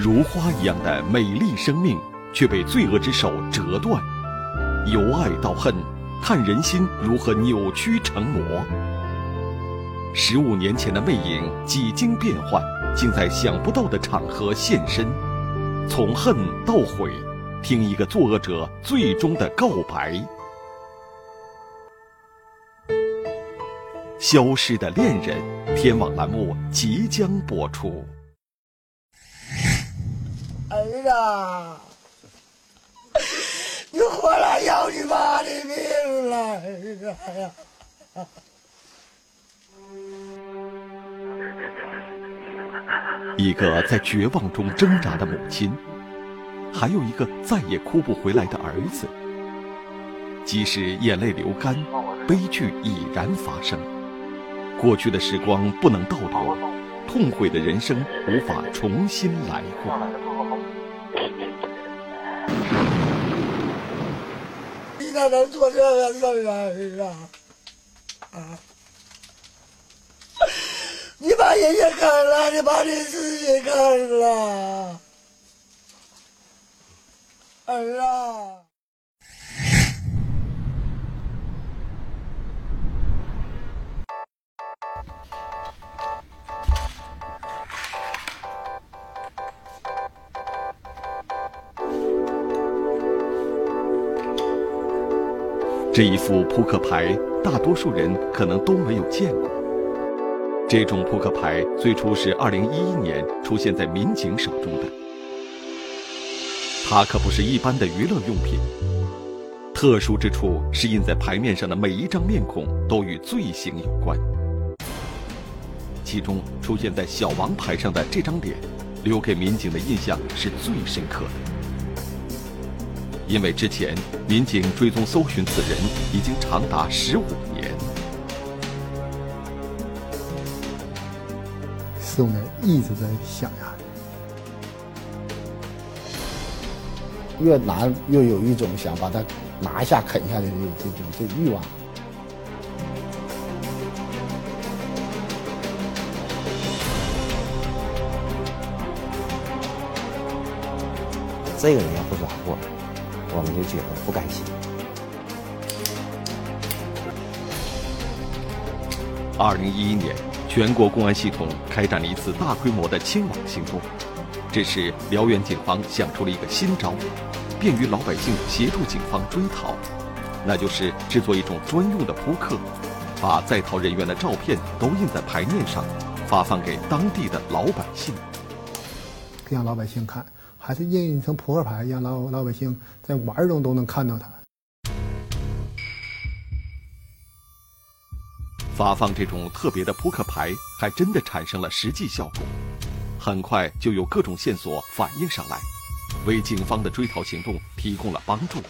如花一样的美丽生命却被罪恶之手折断，由爱到恨，看人心如何扭曲成魔。15年前的魅影几经变幻，竟在想不到的场合现身。从恨到悔，听一个作恶者最终的告白。消失的恋人，天网栏目即将播出。儿啊，你回来要你妈的命了！儿呀！一个在绝望中挣扎的母亲，还有一个再也哭不回来的儿子。即使眼泪流干，悲剧已然发生。过去的时光不能倒流，痛悔的人生无法重新来过。你咋能做这个事啊？啊！你把爷爷砍了，你把你自己砍了，儿啊！这一副扑克牌，大多数人可能都没有见过。这种扑克牌最初是2011年出现在民警手中的，它可不是一般的娱乐用品。特殊之处是印在牌面上的每一张面孔都与罪行有关。其中出现在小王牌上的这张脸，留给民警的印象是最深刻的，因为之前民警追踪搜寻此人已经长达15年。四五年一直在想呀，越难越有一种想把它拿下啃下来的这种欲望。这个人要不抓获，我们就觉得不甘心。2011年。全国公安系统开展了一次大规模的清网行动，这时辽源警方想出了一个新招，便于老百姓协助警方追逃，那就是制作一种专用的扑克，把在逃人员的照片都印在牌面上，发放给当地的老百姓，让老百姓看，还是印成扑克牌，让老百姓在玩中都能看到他。发放这种特别的扑克牌还真的产生了实际效果，很快就有各种线索反映上来，为警方的追逃行动提供了帮助。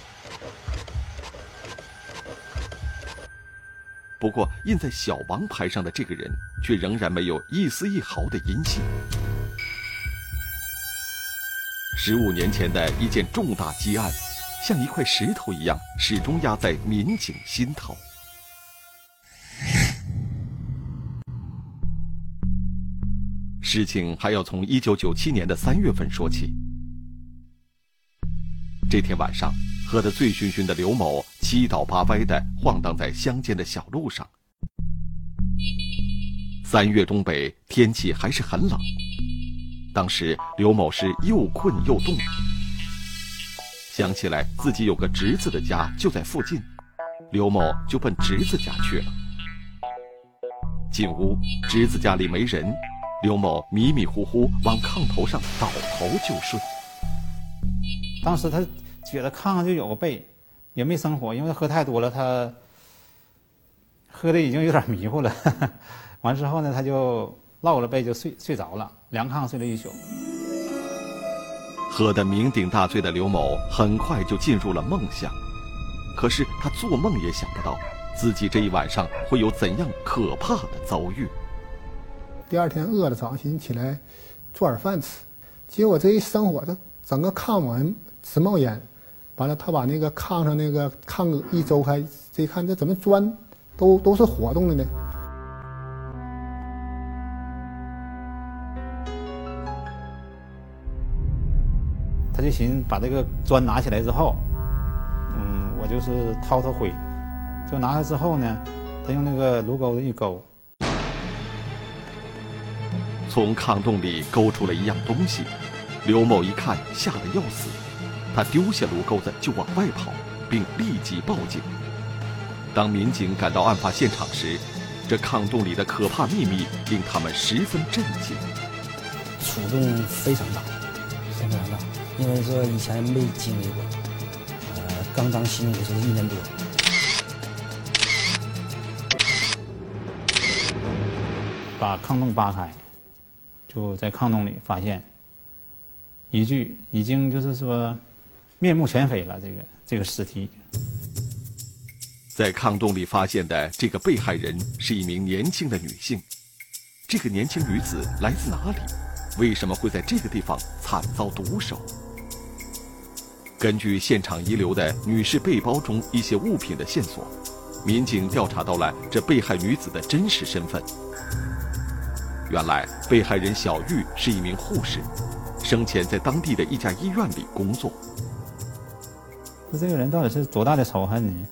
不过印在小王牌上的这个人却仍然没有一丝一毫的音信。15年前的一件重大积案，像一块石头一样始终压在民警心头。事情还要从1997年的3月份说起。这天晚上，喝得醉醺醺的刘某七倒八歪地晃荡在乡间的小路上。3月东北，天气还是很冷。当时刘某是又困又冻，想起来自己有个侄子的家就在附近，刘某就奔侄子家去了。进屋，侄子家里没人。刘某迷迷糊糊往炕头上倒头就睡。当时他觉得炕上就有个被，也没生火，因为他喝太多了，他喝的已经有点迷糊了。完之后呢，他就落了被就睡着了，凉炕睡了一宿。喝得酩酊大醉的刘某很快就进入了梦乡，可是他做梦也想不到自己这一晚上会有怎样可怕的遭遇。第2天饿了，早上起来做点饭吃，结果这一生火，他整个炕往直冒烟。完了，他把那个炕上那个炕梗一周开，这一看这怎么砖都是活动的呢？他就寻把这个砖拿起来之后，我就是掏掏灰，就拿来之后呢，他用那个炉钩子一勾，从炕洞里勾出了一样东西。刘某一看，吓得要死，他丢下炉钩子就往外跑，并立即报警。当民警赶到案发现场时，这炕洞里的可怕秘密令他们十分震惊，触动非常大，非常大，因为这以前没经历过。刚当刑警的时候1年多。把炕洞扒开，就在炕洞里发现一具已经就是说面目全非了这个尸体。在炕洞里发现的这个被害人是一名年轻的女性，这个年轻女子来自哪里？为什么会在这个地方惨遭毒手？根据现场遗留的女士背包中一些物品的线索，民警调查到了这被害女子的真实身份。原来被害人小玉是一名护士，生前在当地的一家医院里工作。那这个人到底是多大的仇恨呢？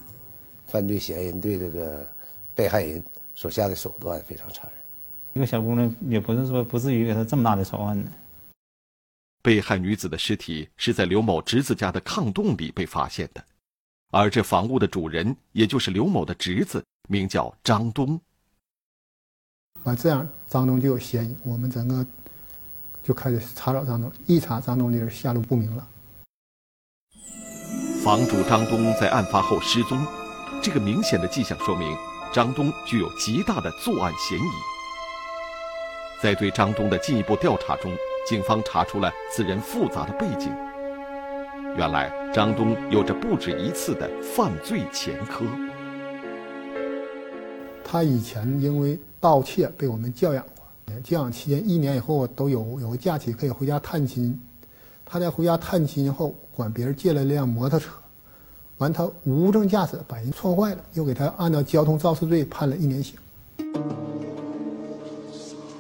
犯罪嫌疑人对这个被害人所下的手段非常残忍，一个小姑娘也不是说不至于给她这么大的仇恨呢。被害女子的尸体是在刘某侄子家的炕洞里被发现的，而这房屋的主人也就是刘某的侄子，名叫张东。这样张东就有嫌疑，我们整个就开始查找张东，一查张东就是下落不明了。房主张东在案发后失踪，这个明显的迹象说明张东具有极大的作案嫌疑。在对张东的进一步调查中，警方查出了此人复杂的背景。原来张东有着不止一次的犯罪前科，他以前因为盗窃被我们教养过，教养期间1年以后都有个假期可以回家探亲。他在回家探亲后管别人借了辆摩托车，完他无证驾驶把人撞坏了，又给他按照交通肇事罪判了1年刑。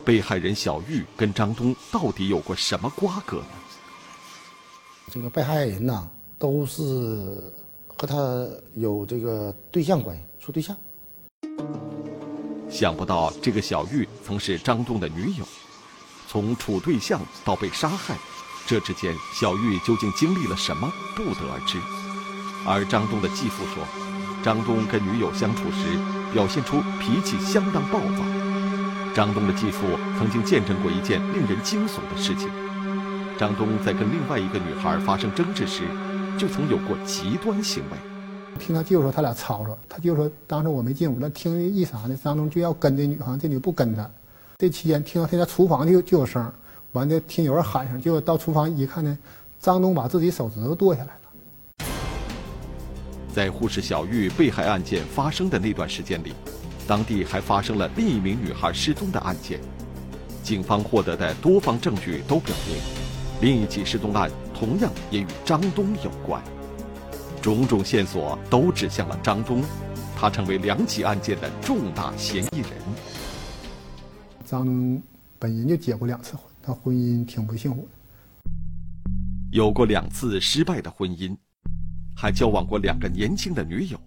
被害人小玉跟张东到底有过什么瓜葛呢？这个被害人呢，都是和他有这个对象关系，处对象。想不到这个小玉曾是张东的女友，从处对象到被杀害，这之间小玉究竟经历了什么，不得而知。而张东的继父说，张东跟女友相处时表现出脾气相当暴躁。张东的继父曾经见证过一件令人惊悚的事情，张东在跟另外一个女孩发生争执时，就曾有过极端行为。听他继父说他俩吵了，他就说当时我没进屋，那听一啥呢，张东就要跟这女，好像这女不跟他。这期间听到他在厨房就有声，完了听有人喊上，结果到厨房一看呢，张东把自己手指头剁下来了。在护士小玉被害案件发生的那段时间里，当地还发生了另一名女孩失踪的案件。警方获得的多方证据都表明，另一起失踪案同样也与张东有关。种种线索都指向了张东，他成为2起案件的重大嫌疑人。张东本人就结过2次婚，他婚姻挺不幸福的，有过2次失败的婚姻，还交往过2个年轻的女友。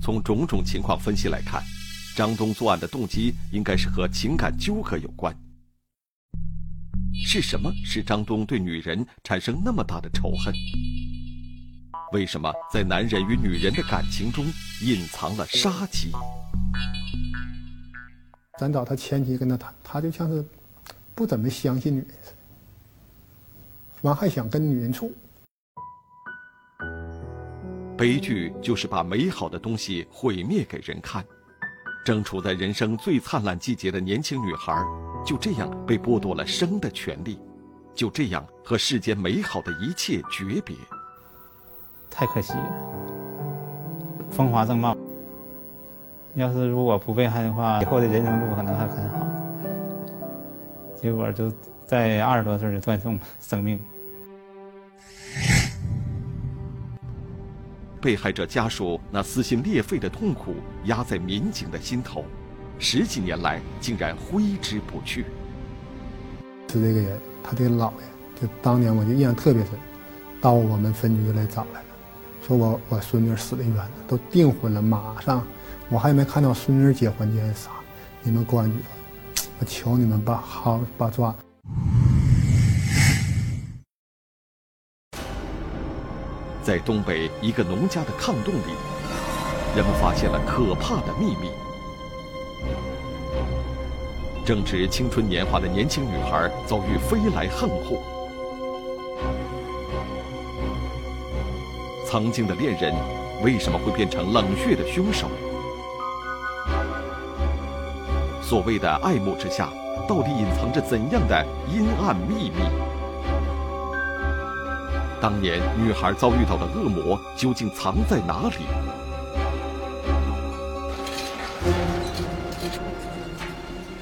从种种情况分析来看，张东作案的动机应该是和情感纠葛有关。是什么使张东对女人产生那么大的仇恨？为什么在男人与女人的感情中隐藏了杀机？咱找他前妻跟他谈，他就像是不怎么相信女人，完还想跟女人处。悲剧就是把美好的东西毁灭给人看，正处在人生最灿烂季节的年轻女孩，就这样被剥夺了生的权利，就这样和世间美好的一切诀别。太可惜了，风华正茂，要是如果不被害的话，以后的人生路可能还很好，结果就在20多岁就断送生命。被害者家属那撕心裂肺的痛苦压在民警的心头，10几年来竟然挥之不去。是这个人，他这个老爷，就当年我就印象特别深。到我们分局来找来了，说我孙女死得冤了，都订婚了，马上我还没看到孙女结婚这件事，你们公安局，我求你们吧，好把抓。在东北一个农家的炕洞里，人们发现了可怕的秘密。正值青春年华的年轻女孩遭遇飞来横祸，曾经的恋人为什么会变成冷血的凶手？所谓的爱慕之下，到底隐藏着怎样的阴暗秘密？当年女孩遭遇到的恶魔究竟藏在哪里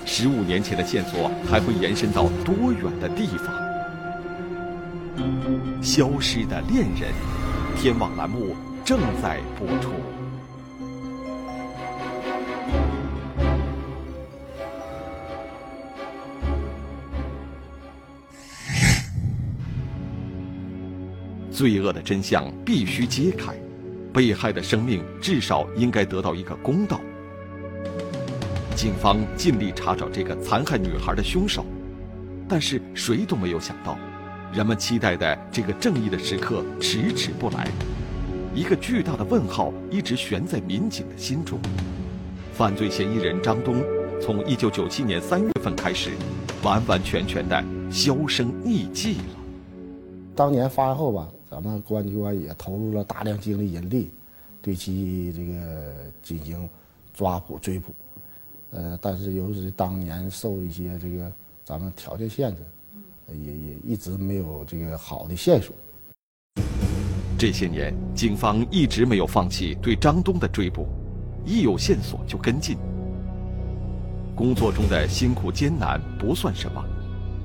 ？15年前的线索还会延伸到多远的地方？消失的恋人，天网栏目正在播出。罪恶的真相必须揭开，被害的生命至少应该得到一个公道。警方尽力查找这个残害女孩的凶手，但是谁都没有想到，人们期待的这个正义的时刻迟迟不来。一个巨大的问号一直悬在民警的心中。犯罪嫌疑人张东从1997年3月份开始，完完全全的销声匿迹了。当年发案后吧，咱们公安机关也投入了大量精力人力，对其这个进行抓捕追捕。但是由于当年受一些这个咱们条件限制，也一直没有这个好的线索。这些年，警方一直没有放弃对张东的追捕，一有线索就跟进。工作中的辛苦艰难不算什么。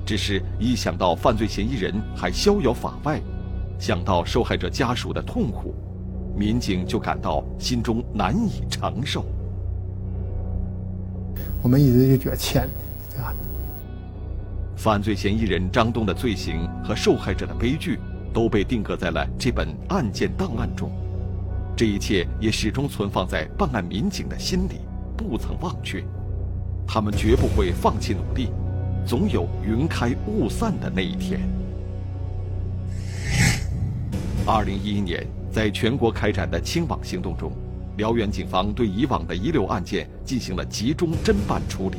只是一想到犯罪嫌疑人还逍遥法外，想到受害者家属的痛苦，民警就感到心中难以承受。我们一直就觉得欠的啊。犯罪嫌疑人张东的罪行和受害者的悲剧都被定格在了这本案件档案中，这一切也始终存放在办案民警的心里，不曾忘却。他们绝不会放弃努力，总有云开雾散的那一天。2011年，在全国开展的清网行动中，辽源警方对以往的遗留案件进行了集中侦办处理。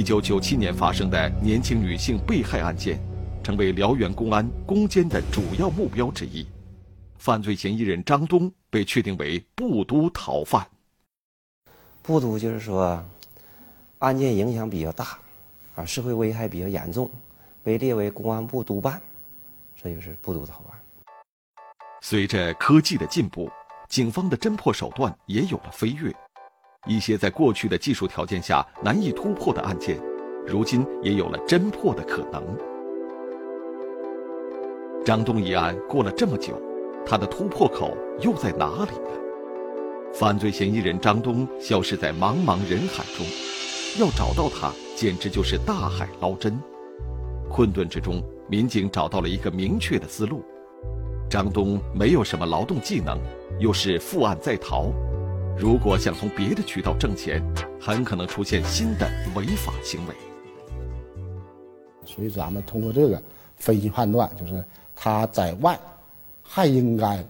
1997年发生的年轻女性被害案件，成为辽源公安攻坚的主要目标之一。犯罪嫌疑人张东被确定为布都逃犯。布都就是说，案件影响比较大。啊，社会危害比较严重，被列为公安部督办，这就是布都逃犯。随着科技的进步，警方的侦破手段也有了飞跃。一些在过去的技术条件下难以突破的案件，如今也有了侦破的可能。张东一案过了这么久，他的突破口又在哪里呢？犯罪嫌疑人张东消失在茫茫人海中，要找到他简直就是大海捞针。困顿之中，民警找到了一个明确的思路：张东没有什么劳动技能，又是负案在逃，如果想从别的渠道挣钱，很可能出现新的违法行为。所以咱们通过这个分析判断，就是他在外还应该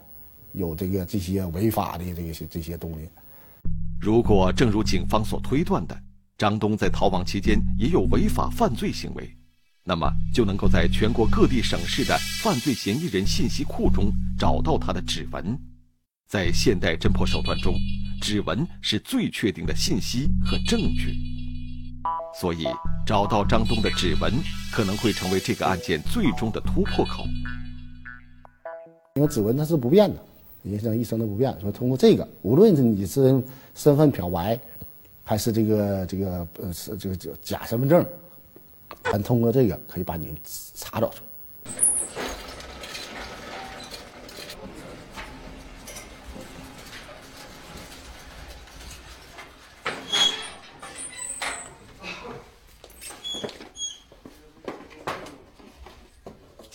有这些违法的这些东西。如果正如警方所推断的，张东在逃亡期间也有违法犯罪行为，那么就能够在全国各地省市的犯罪嫌疑人信息库中找到他的指纹。在现代侦破手段中，指纹是最确定的信息和证据，所以找到张东的指纹可能会成为这个案件最终的突破口。因为指纹它是不变的，人生一生都不变，所以通过这个，无论是你是身份漂白，还是这个假身份证，咱通过这个可以把你查找出来。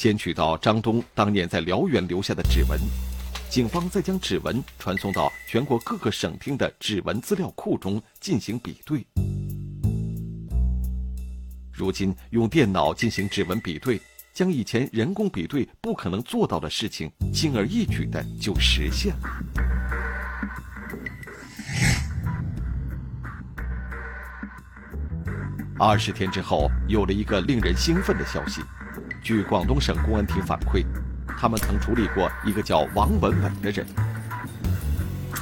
先取到张东当年在辽源留下的指纹，警方再将指纹传送到全国各个省厅的指纹资料库中进行比对。如今用电脑进行指纹比对，将以前人工比对不可能做到的事情，轻而易举的就实现了。20天之后，有了一个令人兴奋的消息。据广东省公安厅反馈，他们曾处理过一个叫王文伟的人。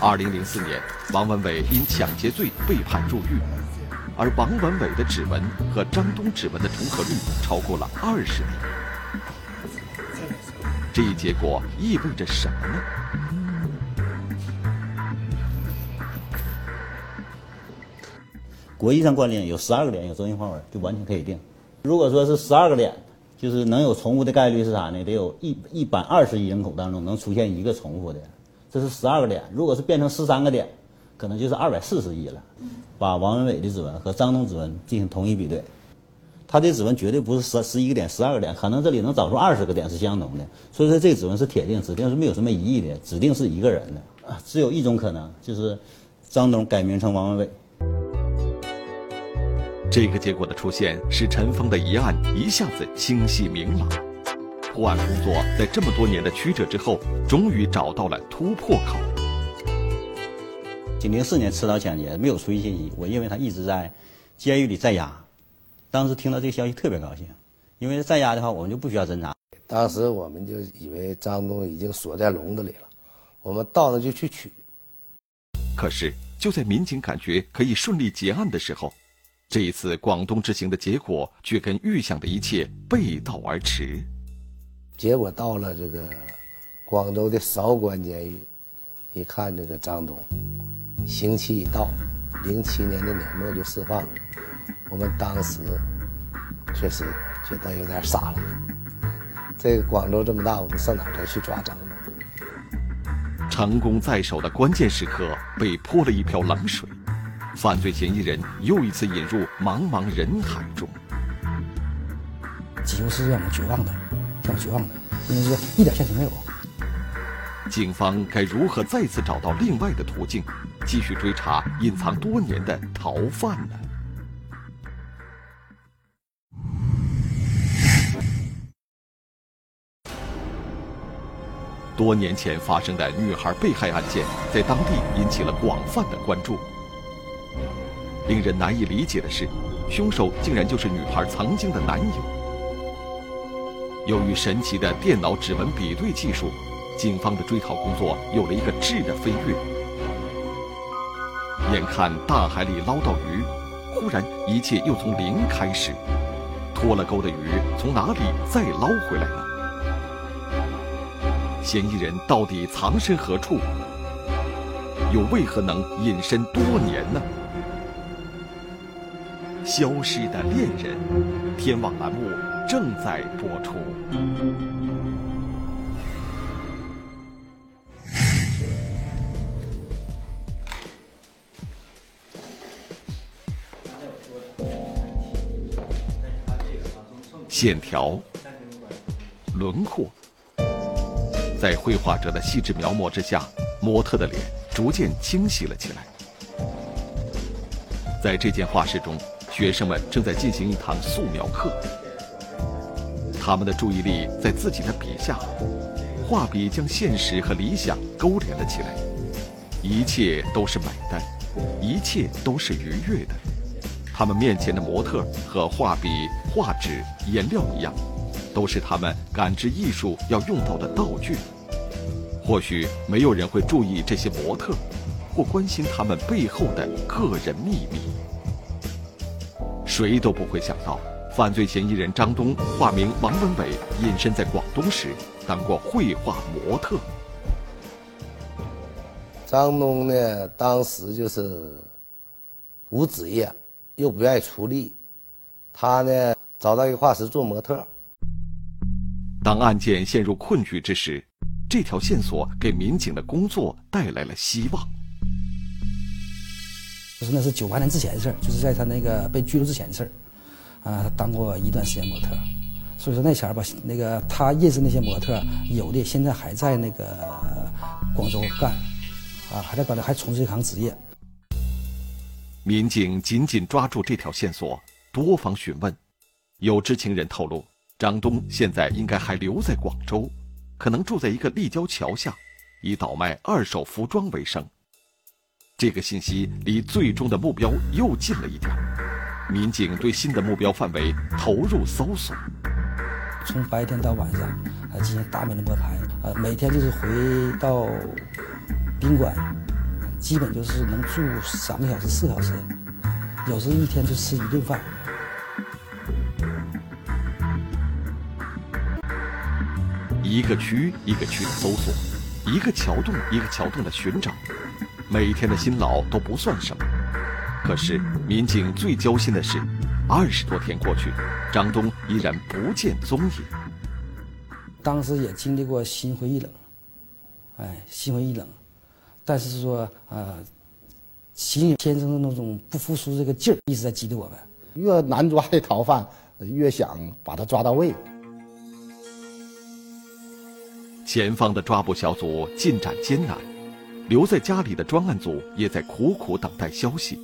2004年，王文伟因抢劫罪被判入狱，而王文伟的指纹和张东指纹的重合率超过了20%。这一结果意味着什么呢？国际上惯例有12个脸有轴心花纹就完全可以定。如果说是12个脸，就是能有重复的概率是啥呢？得有120亿人口当中能出现一个重复的，这是12个脸。如果是变成13个脸，可能就是240亿了。把王文伟的指纹和张东指纹进行统一比对，他的指纹绝对不是11个点、12个脸，可能这里能找出20个点是相同的。所以说这指纹是铁定，指定是没有什么疑义的，指定是一个人的。只有一种可能，就是张东改名成王文伟。这个结果的出现，使陈锋的疑案一下子清晰明朗。破案工作在这么多年的曲折之后，终于找到了突破口。04年持刀抢劫没有出狱信息，我因为他一直在监狱里在押，当时听到这个消息特别高兴，因为在押的话我们就不需要侦查。当时我们就以为张东已经锁在笼子里了，我们到那就去取。可是就在民警感觉可以顺利结案的时候，这一次广东之行的结果却跟预想的一切背道而驰。结果到了这个广州的韶关监狱，一看这个张东，刑期已到，07年的年末就释放了。我们当时确实觉得有点傻了，这个广州这么大，我们上哪儿再去抓张东？成功在手的关键时刻被泼了一瓢冷水。犯罪嫌疑人又一次引入茫茫人海中。几乎是让我绝望的，因为是一点线索没有。警方该如何再次找到另外的途径，继续追查隐藏多年的逃犯呢？多年前发生的女孩被害案件，在当地引起了广泛的关注。令人难以理解的是，凶手竟然就是女孩曾经的男友。由于神奇的电脑指纹比对技术，警方的追逃工作有了一个质的飞跃。眼看大海里捞到鱼，忽然一切又从零开始。脱了钩的鱼从哪里再捞回来呢？嫌疑人到底藏身何处？又为何能隐身多年呢？消失的恋人，天网栏目正在播出。线条、轮廓，在绘画者的细致描摹之下，模特的脸逐渐清晰了起来。在这间画室中，学生们正在进行一堂素描课，他们的注意力在自己的笔下，画笔将现实和理想勾连了起来，一切都是美的，一切都是愉悦的。他们面前的模特和画笔、画纸、颜料一样，都是他们感知艺术要用到的道具。或许没有人会注意这些模特，或关心他们背后的个人秘密。谁都不会想到，犯罪嫌疑人张东化名王文伟，隐身在广东时当过绘画模特。张东呢，当时就是无职业，又不愿意出力，他呢找到一个画室做模特。当案件陷入困局之时，这条线索给民警的工作带来了希望。就是那是98年之前的事儿，就是在他那个被拘留之前的事儿，啊，他当过一段时间模特，所以说那前儿吧，那个他认识那些模特，有的现在还在那个广州干，啊，还在广州还从事一行职业。民警紧紧抓住这条线索，多方询问。有知情人透露，张东现在应该还留在广州，可能住在一个立交桥下，以倒卖二手服装为生。这个信息离最终的目标又近了一点。民警对新的目标范围投入搜索，从白天到晚上，进行大面的摸排，每天就是回到宾馆，基本就是能住3个小时、4个小时，有时一天就吃1顿饭。一个区一个区的搜索，一个桥洞一个桥洞的寻找，每天的辛劳都不算什么。可是民警最揪心的是，20多天过去，张东依然不见踪影。当时也经历过心灰意冷，心灰意冷，但是说心里天生的那种不服输这个劲儿一直在激励我们。越难抓的逃犯，越想把他抓到位。前方的抓捕小组进展艰难，留在家里的专案组也在苦苦等待消息。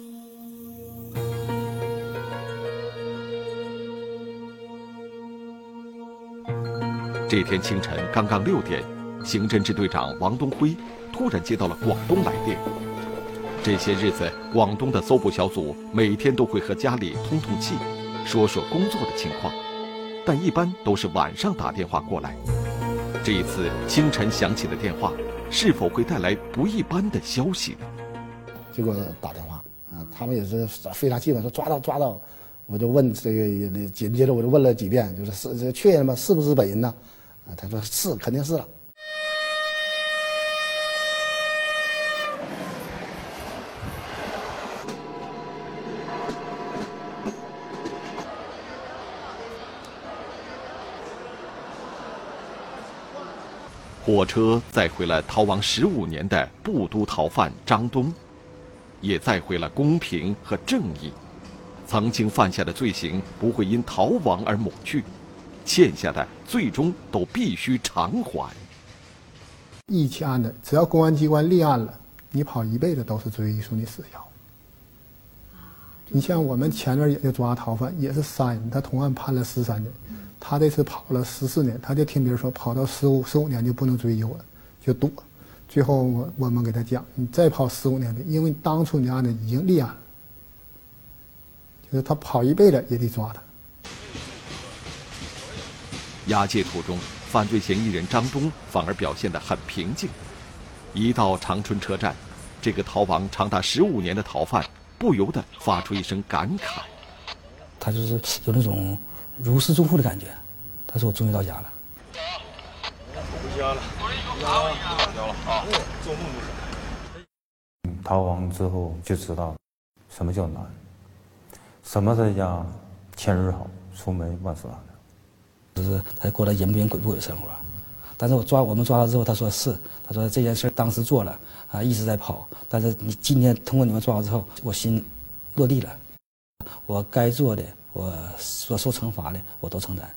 这天清晨刚刚6点，刑侦支队长王东辉突然接到了广东来电。这些日子，广东的搜捕小组每天都会和家里通通气，说说工作的情况，但一般都是晚上打电话过来。这一次清晨响起的电话，是否会带来不一般的消息呢？结果打电话，他们也是非常兴奋，说抓到抓到。我就问这个，紧接着我就问了几遍，就是是确认吗？是不是本人呢？他说是，肯定是了。火车载回了逃亡15年的布都逃犯张东，也载回了公平和正义。曾经犯下的罪行不会因逃亡而抹去，欠下的最终都必须偿还。一起案子，只要公安机关立案了，你跑一辈子都是追溯你死刑。你像我们前面也就抓逃犯，也是3人，他同案判了13年，他这次跑了14年，他就听别人说跑到15年就不能追究了，就躲。最后我们给他讲，你再跑15年，因为当初你案子已经立案了。他跑一辈子也得抓他。押解途中，犯罪嫌疑人张东反而表现得很平静。一到长春车站，这个逃亡长达15年的逃犯不由得发出一声感慨。他就是有那种如释重负的感觉。他说：“我终于到家了。”回家了，回家了啊！做梦都是。逃亡之后就知道什么叫难。什么在家千日好，出门万事难。就是他过得人不人鬼不鬼的生活，但是我们抓他之后，他说是，他说这件事当时做了啊，一直在跑，但是你今天通过你们抓我之后，我心落地了，我该做的，我所受惩罚的，我都承担。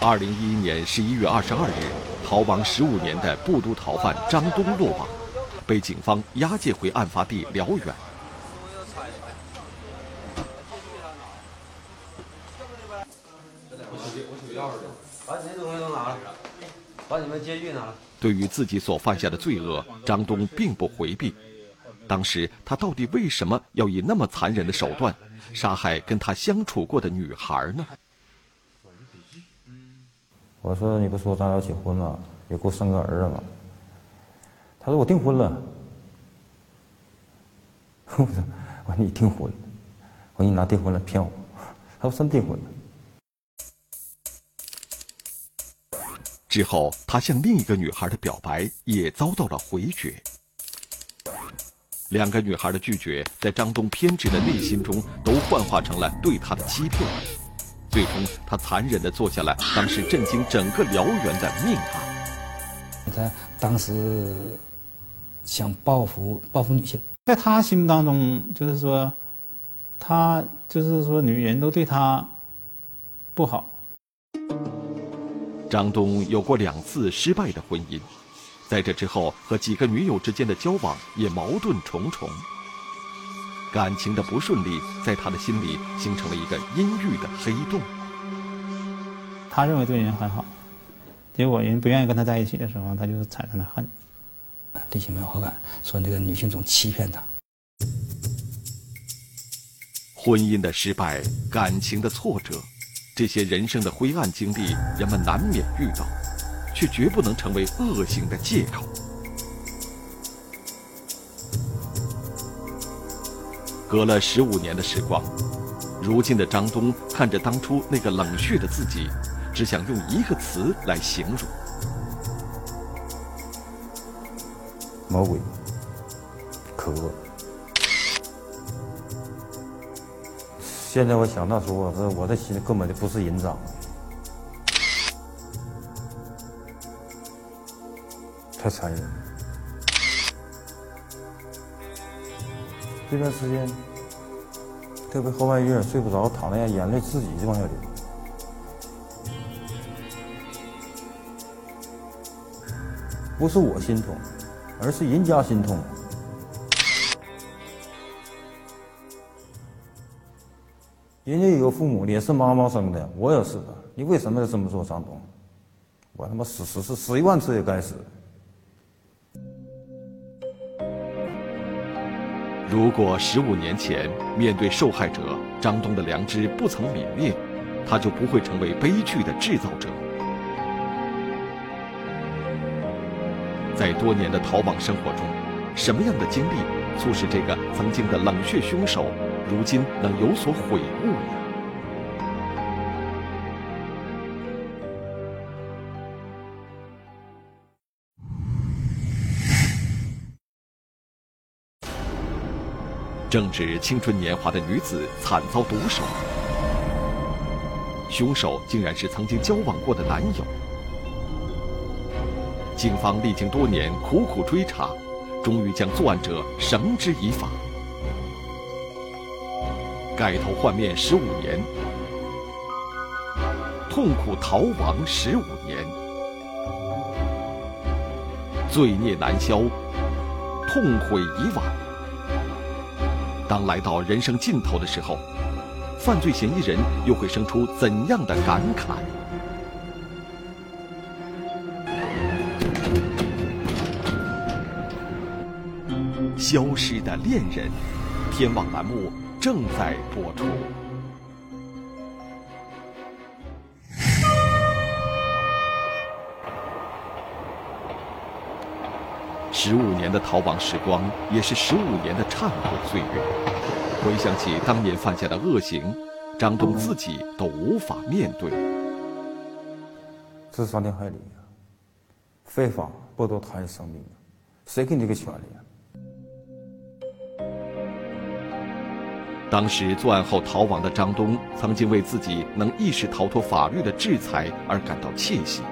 2011年11月22日，逃亡15年的布都逃犯张东落网，被警方押解回案发地辽源。对于自己所犯下的罪恶，张东并不回避。当时他到底为什么要以那么残忍的手段杀害跟他相处过的女孩呢？我说你不说咱要结婚吗？也给我生个儿子吗？他说我订婚了。我说你订婚了？我说你拿订婚了骗我？他说真订婚了。之后，他向另一个女孩的表白也遭到了回绝。2个女孩的拒绝，在张东偏执的内心中都幻化成了对他的欺骗。最终，他残忍地做下了当时震惊整个辽源的命案。他当时想报复女性，在他心目当中，就是说，他就是说女人都对他不好。张东有过2次失败的婚姻，在这之后和几个女友之间的交往也矛盾重重，感情的不顺利在他的心里形成了一个阴郁的黑洞。他认为对人很好，结果人不愿意跟他在一起的时候，他就产生了恨，对其没有好感，说这个女性总欺骗他。婚姻的失败，感情的挫折，这些人生的灰暗经历，人们难免遇到，却绝不能成为恶行的借口。隔了15年的时光，如今的张东看着当初那个冷血的自己，只想用1个词来形容：魔鬼，可恶。现在我想到说，我的心根本就不是人长的，太残忍了。这段时间，特别后半夜有点睡不着，躺在那眼泪自己就往下流。不是我心痛，而是人家心痛。人家有父母，也是妈妈生的，我也是的。你为什么要这么做，张东？我他妈死1万次也该死。如果15年前面对受害者，张东的良知不曾泯灭，他就不会成为悲剧的制造者。在多年的逃亡生活中，什么样的经历促使这个曾经的冷血凶手，如今能有所悔悟呢？正值青春年华的女子惨遭毒手，凶手竟然是曾经交往过的男友。警方历经多年苦苦追查，终于将作案者绳之以法。改头换面15年，痛苦逃亡15年，罪孽难消，痛悔已晚。当来到人生尽头的时候，犯罪嫌疑人又会生出怎样的感慨？消失的恋人，天网栏目正在播出。15年的逃亡时光，也是15年的忏悔岁月。回想起当年犯下的恶行，张东自己都无法面对。这是伤天害理啊！非法剥夺他人生命啊！谁给你这个权利啊？当时作案后逃亡的张东，曾经为自己能一时逃脱法律的制裁而感到窃喜，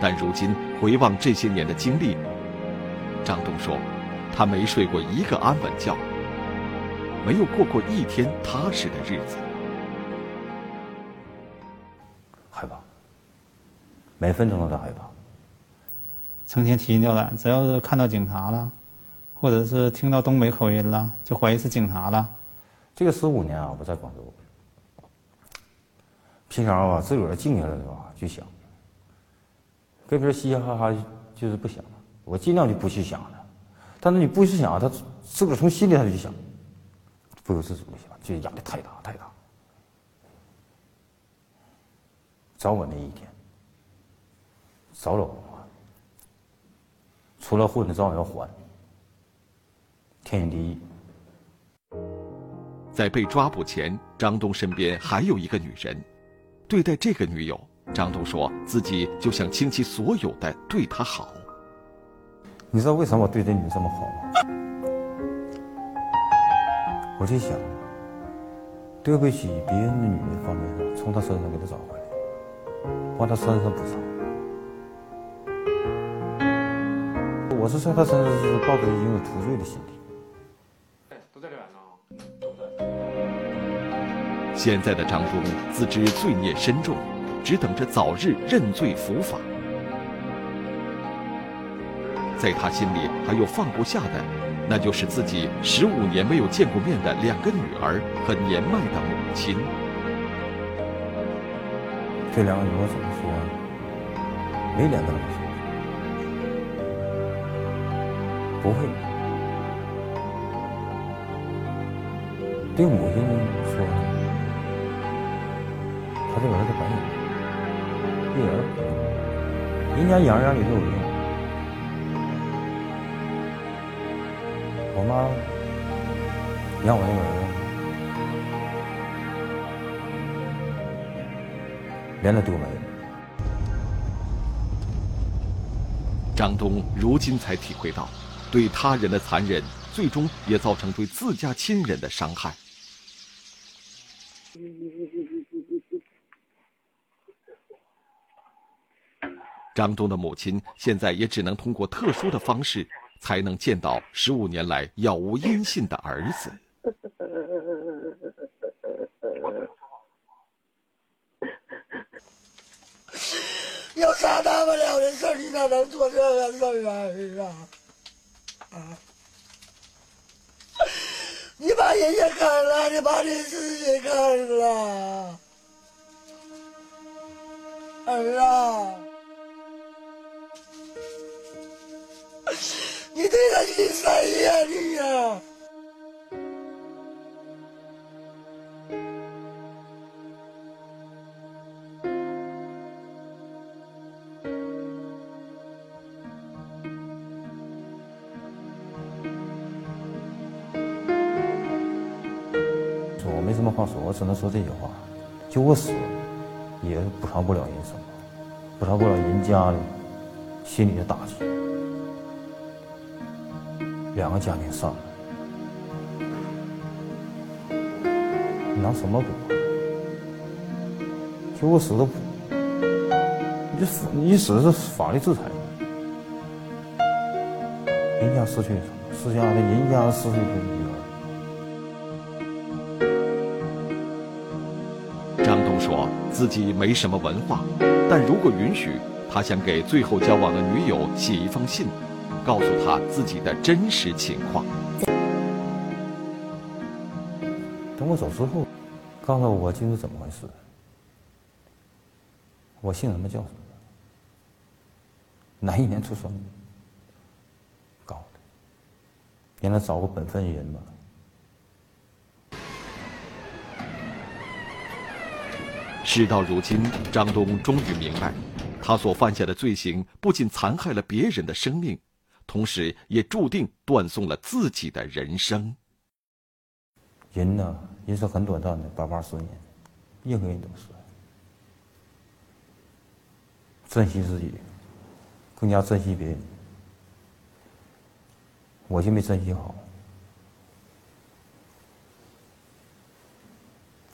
但如今回望这些年的经历，张东说，他没睡过1个安稳觉，没有过过1天踏实的日子。害怕，每分钟都在害怕，成天提心吊胆，只要是看到警察了，或者是听到东北口音了，就怀疑是警察了。这个15年啊，我在广州，平常啊自个儿静下来的话就想，跟别人嘻嘻哈哈就是不想了，我尽量就不去想了。但是你不去想，他自个儿从心里他就想，不由自主的想，就压力太大。早晚那一天，早晚除了混的早晚要还，天经地义。在被抓捕前，张东身边还有一个女人，对待这个女友，张东说自己就想倾其所有的对她好。你知道为什么我对这女人这么好吗？我就想，对不起别人的女人方面上，从她身上给她找回来，往她身上补偿。我是说他身上是抱着一种图罪的心理。都在这玩呢，都在。现在的张忠自知罪孽深重，只等着早日认罪伏法。在他心里还有放不下的，那就是自己15年没有见过面的2个女儿和年迈的母亲。这2个女儿怎么说？没脸怎么说？ 不会，对母亲说，他对儿子管你，对儿，人家养着你都有用。我妈养我那个儿子，连他丢没了。张东如今才体会到。 对他人的残忍，最终也造成对自家亲人的伤害。张东的母亲现在也只能通过特殊的方式，才能见到15年来杳无音信的儿子。要杀他们俩的事儿，你哪能做这个事儿啊？ 啊！你把人家砍了，你把你自己砍了，儿啊！你对他心塞呀你呀！没什么话说，我只能说这句话：就我死，也补偿不了人什么，补偿不了人家心里的打击。2个家庭散了，你拿什么补？就我死都补，你死是法律制裁的，人家失去什么？人家失去什么？ 说自己没什么文化，但如果允许，他想给最后交往的女友写一封信，告诉她自己的真实情况。等我走之后，告诉我今是怎么回事，我姓什么叫什么，哪一年出生，告诉他，让他找个本分人吧。 事到如今，张东终于明白，他所犯下的罪行不仅残害了别人的生命，同时也注定断送了自己的人生。人呢，人生很短暂的，80、80年，任何人都是。珍惜自己，更加珍惜别人。我就没珍惜好，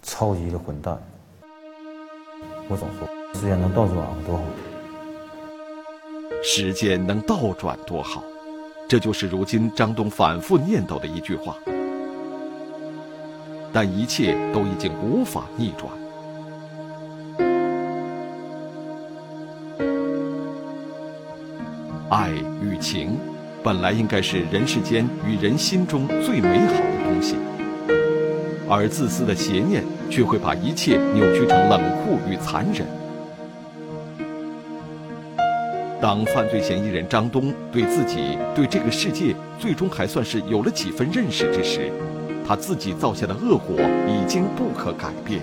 超级的混蛋。 我总说，时间能倒转多好。时间能倒转多好，这就是如今张东反复念叨的一句话。但一切都已经无法逆转。爱与情，本来应该是人世间与人心中最美好的东西。 而自私的邪念却会把一切扭曲成冷酷与残忍。当犯罪嫌疑人张东对自己、对这个世界最终还算是有了几分认识之时，他自己造下的恶果已经不可改变。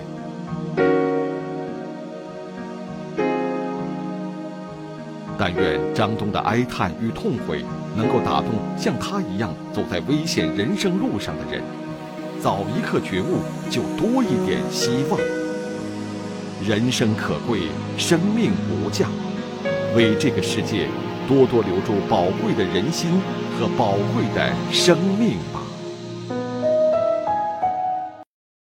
但愿张东的哀叹与痛悔能够打动像他一样走在危险人生路上的人。 早一刻觉悟，就多一点希望。人生可贵，生命无价，为这个世界多多留住宝贵的人心和宝贵的生命吧。